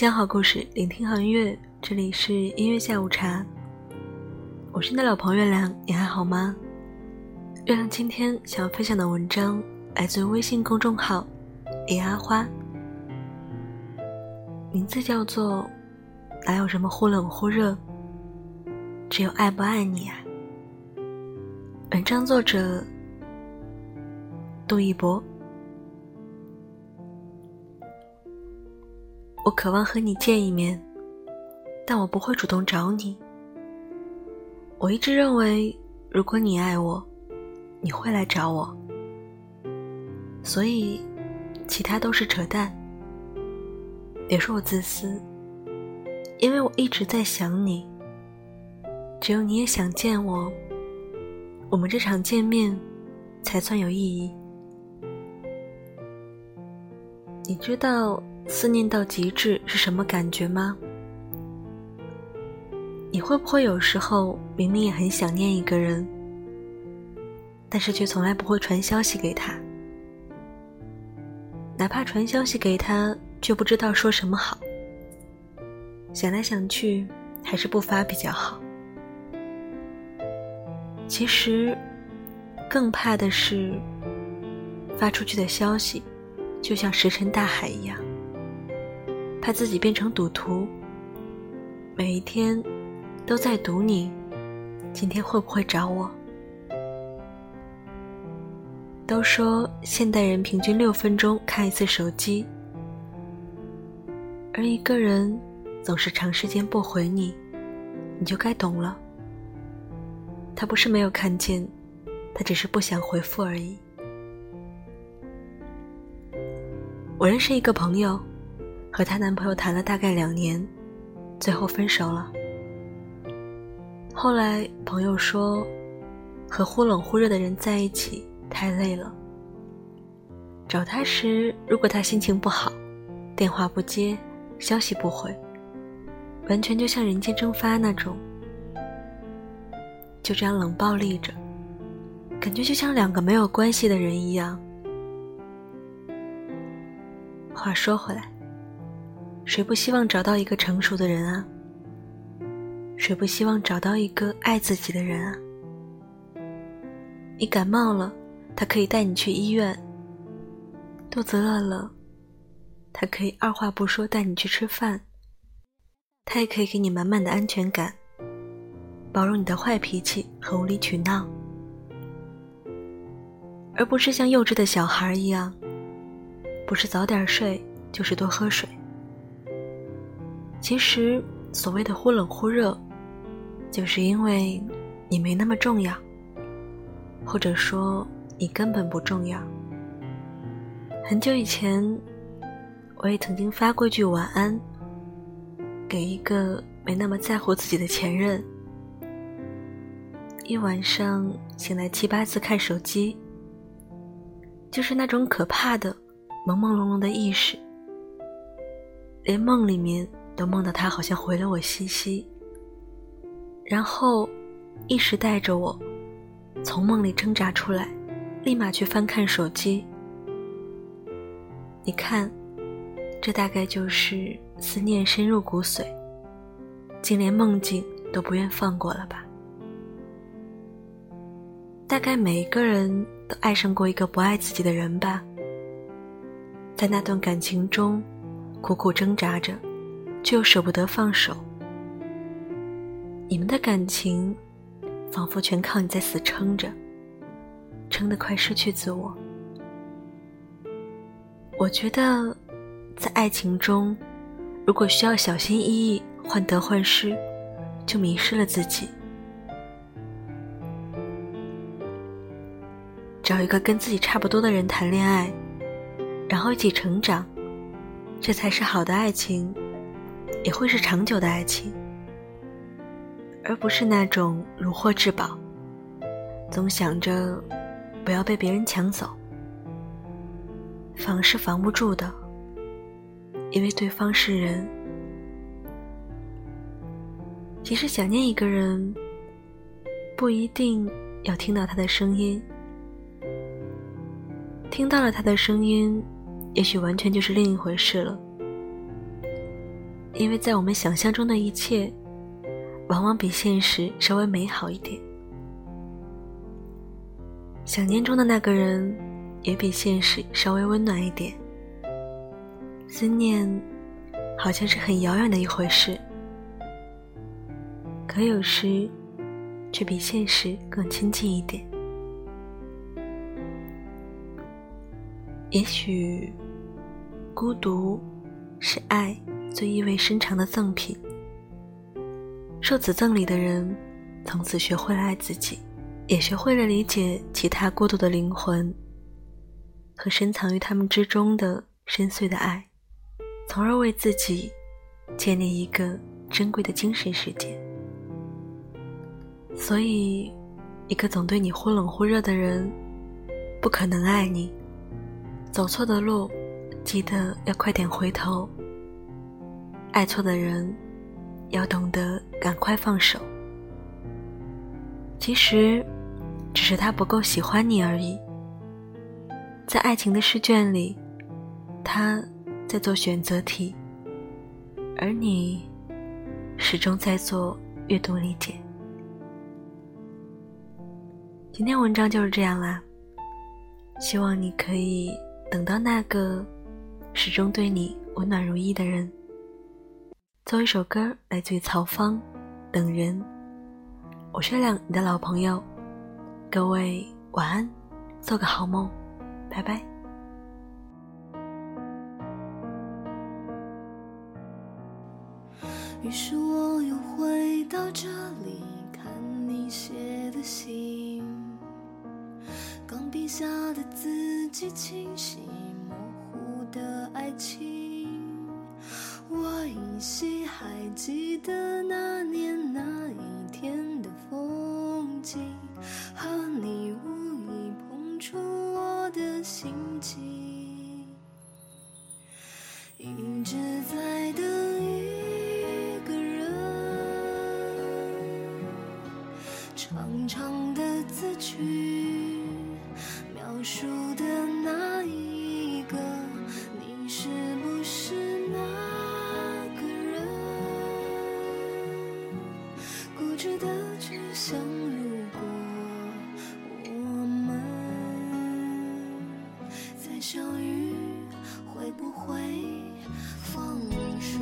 享好故事，聆听好音乐，这里是音乐下午茶。我是你的老朋友月亮，你还好吗？月亮今天想要分享的文章来自微信公众号李阿花，名字叫做哪有什么忽冷忽热，只有爱不爱你啊。文章作者杜一博。我渴望和你见一面，但我不会主动找你。我一直认为，如果你爱我，你会来找我，所以其他都是扯淡。别说我自私，因为我一直在想你，只有你也想见我，我们这场见面才算有意义。你知道思念到极致是什么感觉吗？你会不会有时候明明也很想念一个人，但是却从来不会传消息给他，哪怕传消息给他，却不知道说什么好，想来想去还是不发比较好。其实更怕的是发出去的消息就像石沉大海一样，怕自己变成赌徒，每一天都在赌你今天会不会找我。都说现代人平均6分钟看一次手机，而一个人总是长时间不回你，你就该懂了，他不是没有看见，他只是不想回复而已。我认识一个朋友，和她男朋友谈了大概2年，最后分手了。后来朋友说，和忽冷忽热的人在一起太累了。找他时，如果他心情不好，电话不接，消息不回，完全就像人间蒸发那种，就这样冷暴力着，感觉就像2个没有关系的人一样。话说回来，谁不希望找到一个成熟的人啊？谁不希望找到一个爱自己的人啊？你感冒了，他可以带你去医院；肚子饿了，他可以二话不说带你去吃饭；他也可以给你满满的安全感，包容你的坏脾气和无理取闹，而不是像幼稚的小孩一样，不是早点睡，就是多喝水。其实所谓的忽冷忽热，就是因为你没那么重要，或者说你根本不重要。很久以前，我也曾经发过一句晚安给一个没那么在乎自己的前任，一晚上醒来7、8次看手机，就是那种可怕的朦朦胧胧的意识，连梦里面都梦到他好像回了我信息，然后意识带着我从梦里挣扎出来，立马去翻看手机。你看，这大概就是思念深入骨髓，竟连梦境都不愿放过了吧。大概每一个人都爱上过一个不爱自己的人吧，在那段感情中苦苦挣扎着，却又舍不得放手。你们的感情仿佛全靠你在死撑着，撑得快失去自我。我觉得在爱情中，如果需要小心翼翼，患得患失，就迷失了自己。找一个跟自己差不多的人谈恋爱，然后一起成长，这才是好的爱情，也会是长久的爱情，而不是那种如获至宝，总想着不要被别人抢走，防是防不住的，因为对方是人。其实想念一个人，不一定要听到他的声音，听到了他的声音，也许完全就是另一回事了。因为在我们想象中的一切往往比现实稍微美好一点，想念中的那个人也比现实稍微温暖一点。思念好像是很遥远的一回事，可有时却比现实更亲近一点。也许孤独是爱最意味深长的赠品，受此赠礼的人从此学会了爱自己，也学会了理解其他孤独的灵魂和深藏于他们之中的深邃的爱，从而为自己建立一个珍贵的精神世界。所以一个总对你忽冷忽热的人不可能爱你，走错的路记得要快点回头，爱错的人要懂得赶快放手。其实只是他不够喜欢你而已，在爱情的试卷里他在做选择题，而你始终在做阅读理解。今天文章就是这样啦，希望你可以等到那个始终对你温暖如一的人。做一首歌，来自于曹芳，等人。我是亮，你的老朋友，各位晚安，做个好梦，拜拜。于是我又回到这里，看你写的信，钢笔下的字迹清晰，模糊的爱情，我依稀还记得那年那一天的风景，和你无意碰触我的心情，一直在等一个人，长长的字句描述的那一个，你是不是值得去想，如果我们再相遇，会不会放手？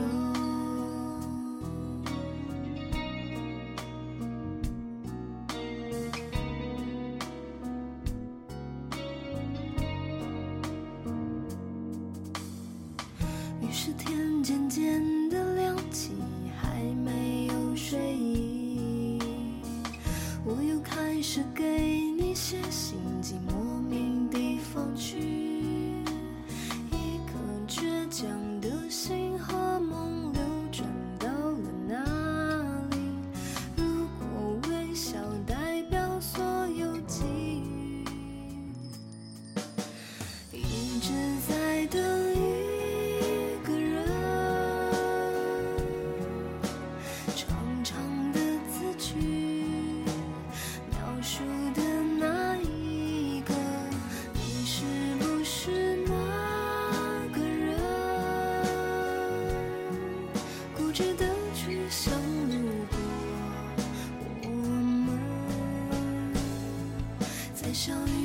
于是天渐渐地亮起，还没有睡意，我又开始给你写信，寄莫名地方去，一颗倔强的心和梦流转到了哪里？如果微笑代表所有际遇，一直在等一个人，长长的字句相遇。